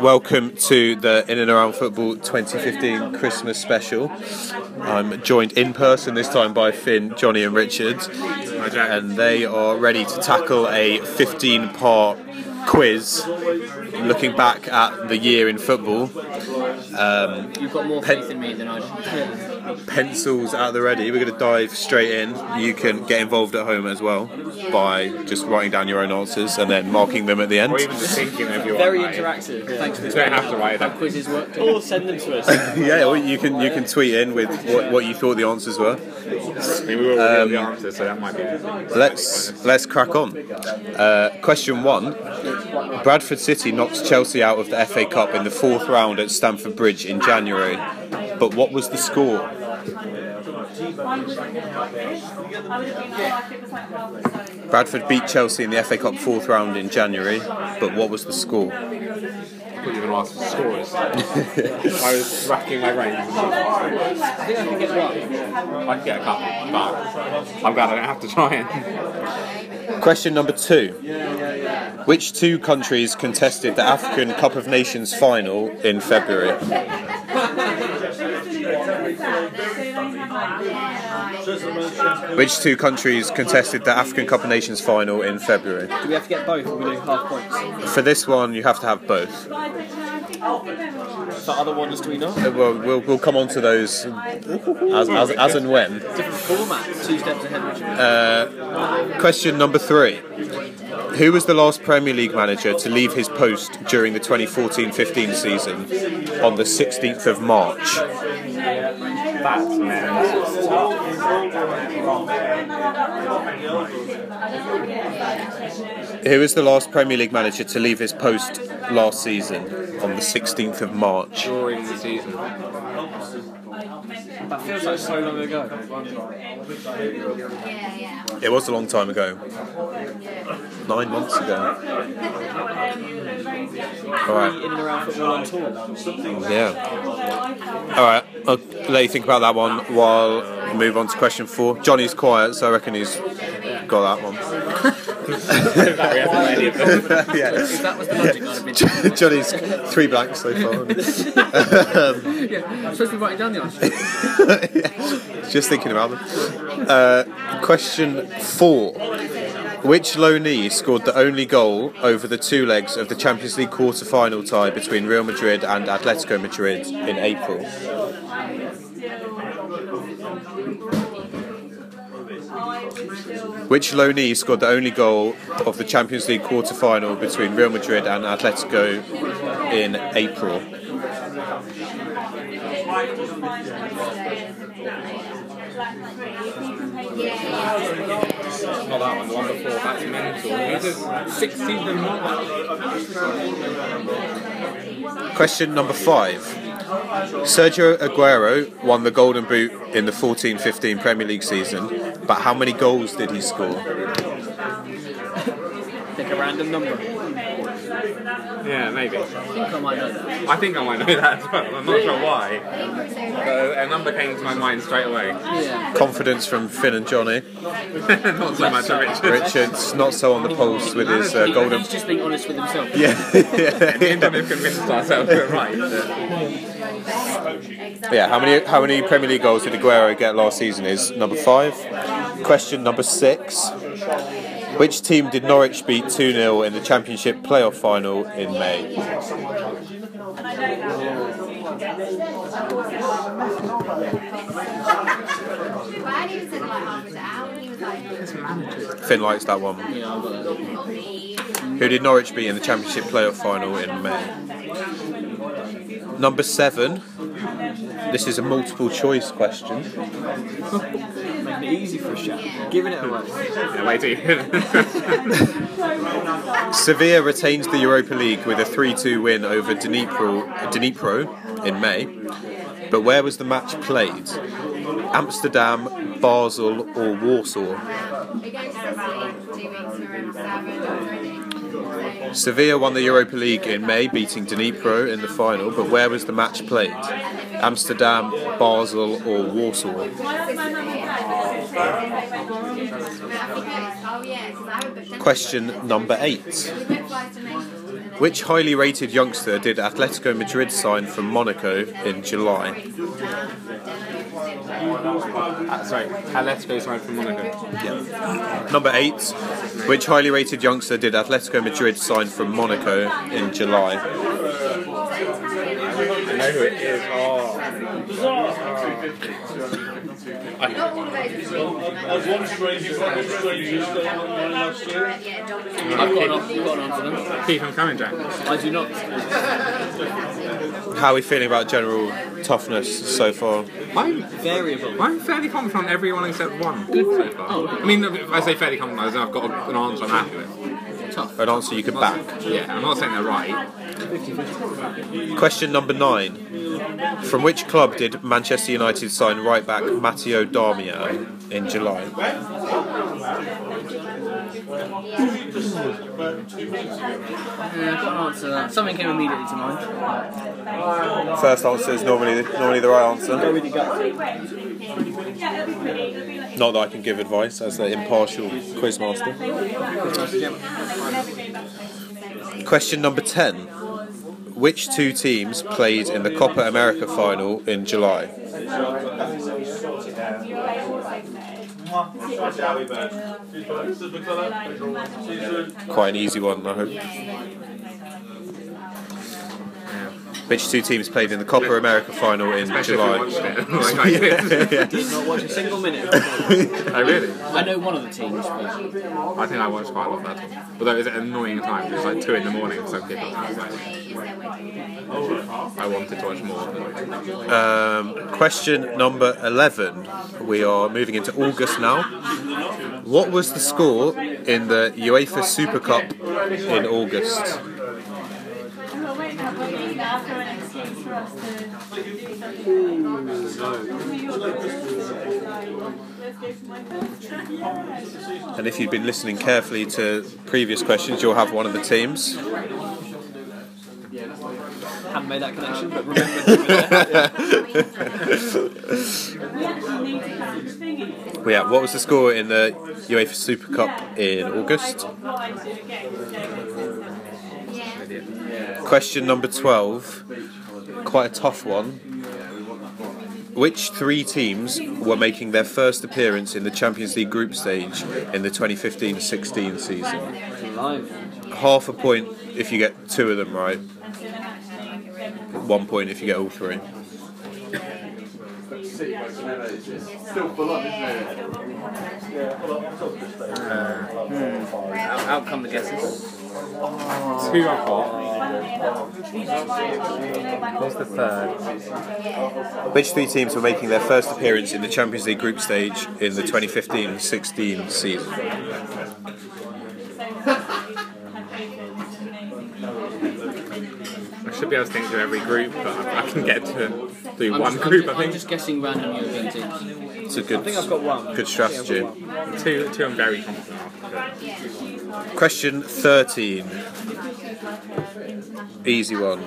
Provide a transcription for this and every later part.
Welcome to the In and Around Football 2015 Christmas special. I'm joined in person this time by Finn, Johnny and Richard, and they are ready to tackle a 15-part quiz looking back at the year in football. You've got more faith in me than I do. Pencils at the ready. We're going to dive straight in. You can get involved at home as well by just writing down your own answers and then marking them at the end. Or even just thinking of your very interactive. Yeah. Thanks for this. You don't have to write that. Quizzes work. Or send them to us. Yeah, or you can tweet in with what you thought the answers were. I mean, we were the answers, so that might be. Let's crack on. Question one. Bradford City knocks Chelsea out of the FA Cup in the fourth round at Stamford Bridge in January. But what was the score? Bradford beat Chelsea in the FA Cup fourth round in January, but what was the score? I couldn't even ask for scores. I was racking my brain. I think I can get one. I can get a couple, but I'm glad I don't have to try it. Question number two. Which two countries contested the African Cup of Nations final in February? Which two countries contested the African Cup of Nations final in February? Do we have to get both, or are we doing half points? For this one, you have to have both. For other ones, do we not? We'll come on to those as and when. Different formats, 2 steps ahead. Question number three. Who was the last Premier League manager to leave his post during the 2014-15 season on the 16th of March? Who was the last Premier League manager to leave his post last season on the 16th of March? During the season. That feels like so long ago. It was a long time ago. 9 months ago. Alright. In and around football on tour. Yeah. Alright, I'll let you think about that one while we move on to question four. Johnny's quiet, so I reckon he's got that one. Johnny's 3 blanks so far. I'm supposed to be writing down the answers. Yeah. Just thinking about them. Question four. Which loanee scored the only goal over the 2 legs of the Champions League quarter-final tie between Real Madrid and Atletico Madrid in April? Which loanee scored the only goal of the Champions League quarter-final between Real Madrid and Atletico in April? Not that one, the one before. That's mental. It is 16th of March. Question number 5. Sergio Aguero won the Golden Boot in the 14-15 Premier League season, but how many goals did he score? Pick a random number. Yeah, maybe. I think I might know that as well. I'm not sure why. A number came to my mind straight away. Yeah. Confidence from Finn and Johnny. Not so much of Richard. Richard's not so on the pulse with his golden... He's just being honest with himself. Yeah. And we've convinced ourselves we're right. Yeah, how many Premier League goals did Aguero get last season is number 5. Question number 6. Which team did Norwich beat 2-0 in the Championship playoff final in May? Finn likes that one. Who did Norwich beat in the Championship playoff final in May? Number 7. This is a multiple choice question. Making it easy for a shout. Giving it away. Sevilla retains the Europa League with a 3-2 win over Dnipro in May. But where was the match played? Amsterdam, Basel or Warsaw? Sevilla won the Europa League in May, beating Dnipro in the final, but where was the match played? Amsterdam, Basel or Warsaw? Question number 8. Which highly rated youngster did Atletico Madrid sign from Monaco in July? Sorry, Atletico signed from Monaco. Yeah. Number 8. Which highly rated youngster did Atletico Madrid sign from Monaco in July? I know who it is. I've got an answer. Keep on coming, Jack. I do not. How are we feeling about general toughness so far? I'm variable. I'm fairly confident on everyone except one. Good so far. Oh. I mean, if I say fairly confident, I've got an answer I'm happy with. Tough. An answer you could back. Yeah, I'm not saying they're right. Question number 9. From which club did Manchester United sign right back Matteo Darmian in July? I've got an answer to that. Something came immediately to mind. First answer is normally the right answer. Not that I can give advice as the impartial quizmaster. Question number 10. Which two teams played in the Copa America final in July? Quite an easy one, I hope. Which two teams played in the Copa America final in July? I did not watch a single minute of it. Oh, really? I know one of the teams. I think I watched quite a lot of that one. Although it was an annoying time. It was like 2 in the morning for some people. I wanted to watch more. Question number 11. We are moving into August now. What was the score in the UEFA Super Cup in August? And if you've been listening carefully to previous questions, you'll have one of the teams. Haven't made that connection, but remember. Well, yeah, what was the score in the UEFA Super Cup in August? Question number 12, quite a tough one. Which 3 teams were making their first appearance in the Champions League group stage in the 2015-16 season? Half a point if you get 2 of them right. 1 point if you get all 3. Out come the guesses. 2 I've got. What's the 3rd? Which 3 teams were making their first appearance in the Champions League group stage in the 2015-16 season? I should be able to think through every group, but I can get to do one group, I think. I'm just guessing random European teams. It's a good, I think I've got one. Good strategy. One. Two I'm very confident after. Question 13. Easy one.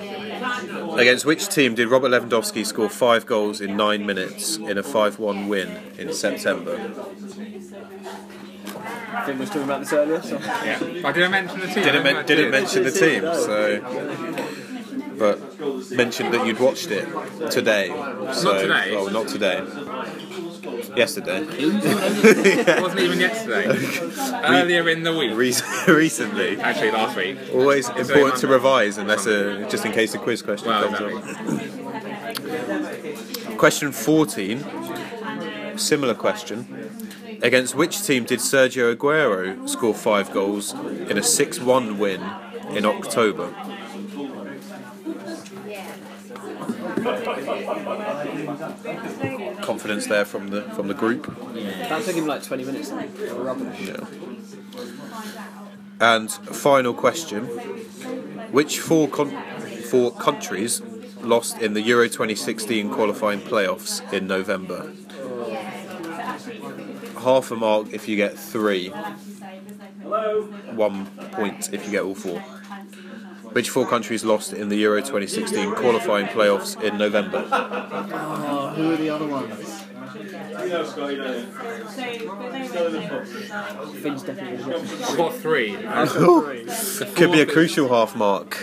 Against which team did Robert Lewandowski score 5 goals in 9 minutes in a 5-1 win in September? I think we were talking about this earlier. So. Yeah. I didn't mention the team. Didn't mention the team, so... But mentioned that you'd watched it today. So, not today. Oh, not today. Yesterday. It wasn't even yesterday. Earlier in the week. Recently. Actually, last week. Always important to revise, unless just in case the quiz question comes up. Question 14. Similar question. Against which team did Sergio Aguero score 5 goals in a 6-1 win in October? Confidence there from the group. That took him like 20 minutes. Yeah. And final question: which 4 countries lost in the Euro 2016 qualifying playoffs in November? Half a mark if you get 3. 1 point if you get all 4. Which 4 countries lost in the Euro 2016 qualifying playoffs in November? Who are the other ones? Finn's definitely. I've got three. Could be a crucial half mark.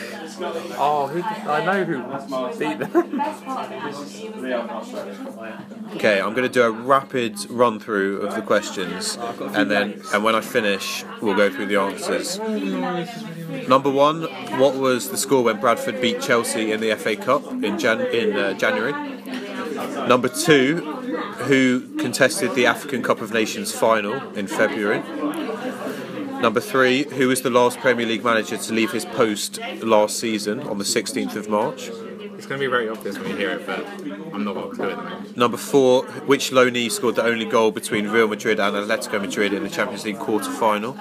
Oh, I know who beat them. Okay, I'm going to do a rapid run through of the questions, and when I finish, we'll go through the answers. Number one, what was the score when Bradford beat Chelsea in the FA Cup in January? Number two, who contested the African Cup of Nations final in February? Number three, who was the last Premier League manager to leave his post last season on the 16th of March? It's going to be very obvious when you hear it, but I'm not going to do it. Number four, which loanee scored the only goal between Real Madrid and Atletico Madrid in the Champions League quarter-final?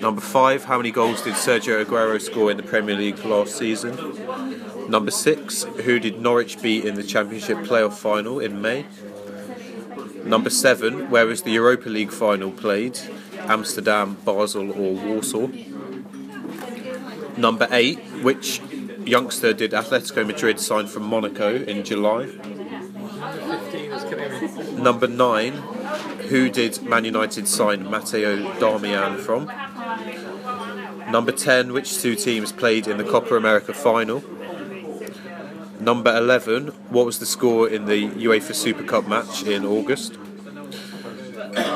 Number five, how many goals did Sergio Aguero score in the Premier League last season? Number six, who did Norwich beat in the Championship playoff final in May? Number seven, where was the Europa League final played? Amsterdam, Basel or Warsaw? Number eight, which youngster did Atletico Madrid sign from Monaco in July? Number nine, who did Man United sign Matteo Darmian from? Number 10, which two teams played in the Copa America final? Number 11, what was the score in the UEFA Super Cup match in August?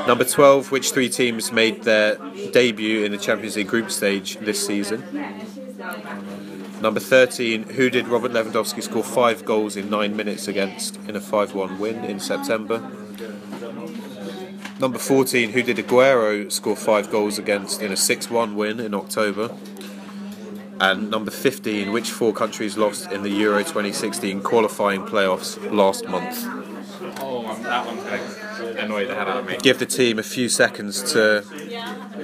Number 12, which three teams made their debut in the Champions League group stage this season? Number 13, who did Robert Lewandowski score 5 goals in 9 minutes against in a 5-1 win in September? Number 14, who did Aguero score 5 goals against in a 6-1 win in October? And number 15, which 4 countries lost in the Euro 2016 qualifying playoffs last month? Oh, that one's going to annoy the hell out of me. Give the team a few seconds to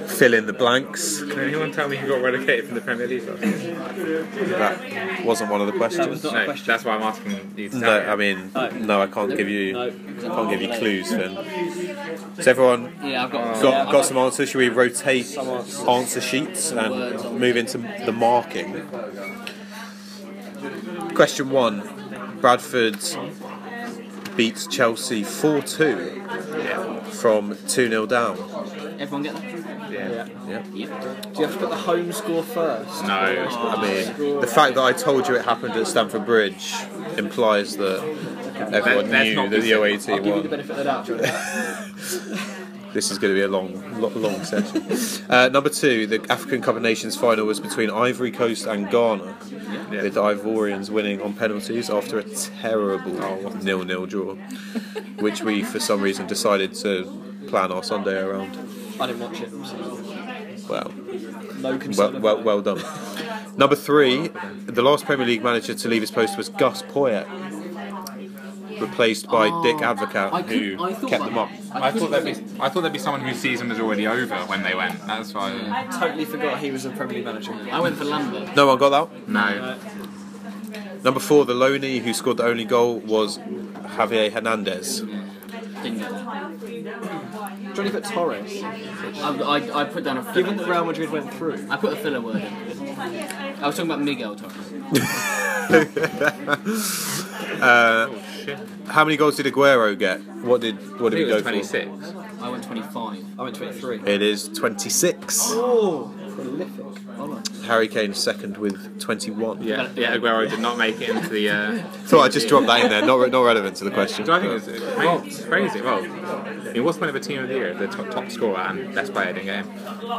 fill in the blanks. Can anyone tell me who got relegated from the Premier League last year? That wasn't one of the questions. That question. That's why I'm asking you to tell me. I can't give you clues, Finn. Has everyone got some answers? Should we rotate answer sheets and move into the marking? Question one, Bradford beats Chelsea 4-2 from 2-0 down. Everyone get that? Yeah. Do you have to put the home score first? No. The fact that I told you it happened at Stamford Bridge implies that everyone knew that the away team won. I'll give you the benefit of the doubt. This is going to be a long session. Number two, the African Cup of Nations final was between Ivory Coast and Ghana, with the Ivorians winning on penalties after a terrible 0-0 draw, which we, for some reason, decided to plan our Sunday around. I didn't watch it. Well done. Number three, the last Premier League manager to leave his post was Gus Poyet, replaced by Dick Advocat, who kept them up. I thought there'd be someone whose season was already over when they went. That's why I totally forgot he was a Premier League manager. I went for London. No one got that? No. Number four, the loanee who scored the only goal was Javier Hernandez. Didn't get that. Johnny put Torres. I put down a filler. Given that Real Madrid went through, I put a filler word in. I was talking about Miguel Torres. How many goals did Aguero get? What did we go 26. For? 26. I went 25. I went 23. It is 26. Oh, prolific. Harry Kane second with 21. Yeah, Aguero did not make it into the. So I just dropped that in there, not relevant to the question. Do I think it's crazy? Well, I mean, what's the point of a team of the year? The top scorer and best player in a game.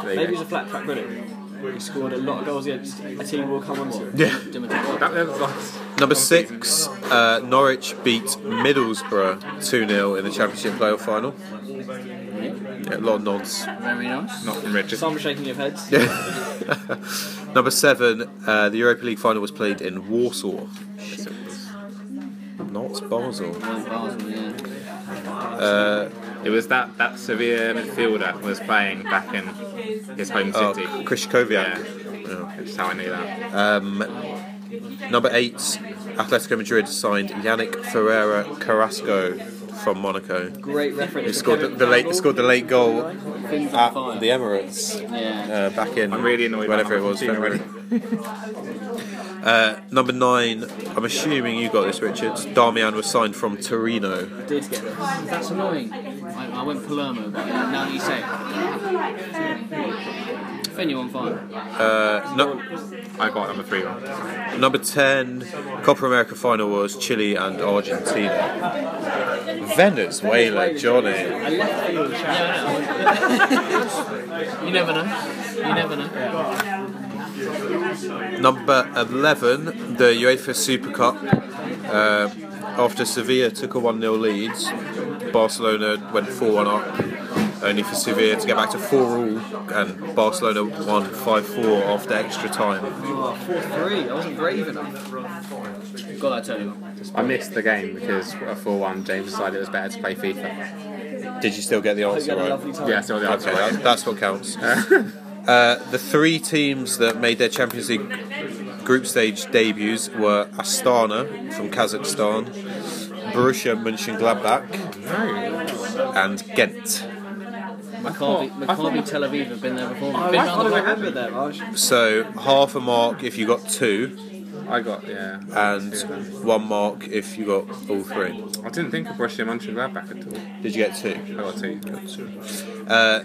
Maybe it's a flat track running. He scored a lot of goals against a team we'll come on to. Yeah. Number six, Norwich beat Middlesbrough 2-0 in the Championship playoff final. Yeah, a lot of nods. Very nice. Not from Richard. Some shaking of heads. Number seven, the Europa League final was played in Warsaw. Not Basel. Basel, yeah. It was that Sevilla midfielder was playing back in his home city. Krzyszkowiak. Yeah. That's how I knew that. Number eight, Atletico Madrid signed Yannick Ferreira Carrasco from Monaco. Great reference. He scored the late goal at the Emirates. Back in. I'm really annoyed. Whenever it was, February. Number 9, I'm assuming you got this, Richards. Darmian was signed from Torino. I did get this. That's annoying. I went Palermo, but now that you say it. If anyone fine. No, I got number 3 wrong. Number 10, Copa America final was Chile and Argentina. Venezuela, Johnny. I left you with the chat. You never know. You never know. Yeah. Number 11, the UEFA Super Cup. After Sevilla took a 1-0 lead, Barcelona went 4-1 up, only for Sevilla to get back to 4-4, and Barcelona won 5-4 after extra time. 4-3, I wasn't brave enough. Got that, Tony. I missed the game because at 4-1, James decided it was better to play FIFA. Did you still get the answer right? Yeah, I still got the answer right. That's what counts. The 3 teams that made their Champions League group stage debuts were Astana from Kazakhstan, Borussia Mönchengladbach, and Ghent. Maccabi Tel Aviv have been there before. I've been around the there, Raj. So half a mark if you got 2. I got, yeah. And 1 mark if you got all 3. I didn't think of Borussia Mönchengladbach at all. Did you get 2? I got 2.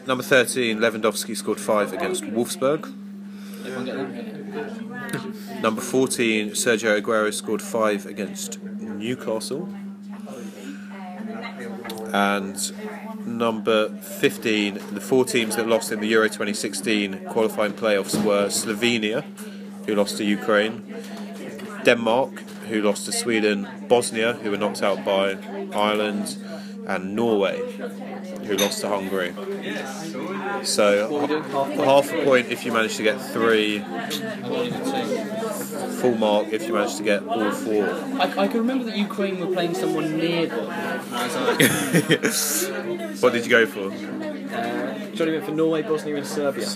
Number 13, Lewandowski scored 5 against Wolfsburg. Number 14, Sergio Aguero scored 5 against Newcastle. And number 15, the 4 teams that lost in the Euro 2016 qualifying playoffs were Slovenia, who lost to Ukraine, Denmark, who lost to Sweden, Bosnia, who were knocked out by Ireland, and Norway, who lost to Hungary. So half a point if you manage to get 3, full mark if you manage to get all 4. I can remember that Ukraine were playing someone near them. What did you go for? Johnny went for Norway, Bosnia and Serbia.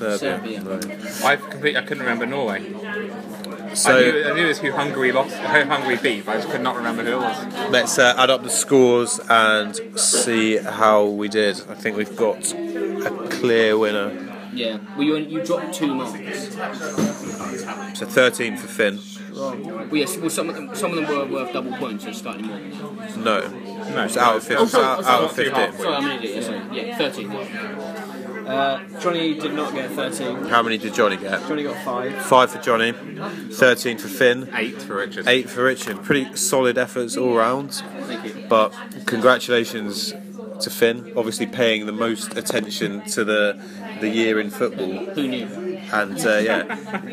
Right. I couldn't remember Norway. So I knew it was who Hungary lost, who Hungary beat, but I just could not remember who it was. Let's add up the scores and see how we did. I think we've got a clear winner. Yeah, well, you dropped 2 marks. So 13 for Finn. Well, yes, well, some of them were worth double points, so slightly more. No, it's out of 15. Sorry, I'm an idiot. Yeah, 13. Johnny did not get 13. How many did Johnny get? Johnny got 5. 5 for Johnny, 13 for Finn, 8 for Richard. 8 for Richard. Pretty solid efforts all round. Thank you. But congratulations to Finn, obviously paying the most attention to the year in football. Who knew? And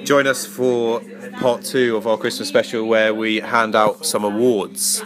join us for part 2 of our Christmas special where we hand out some awards.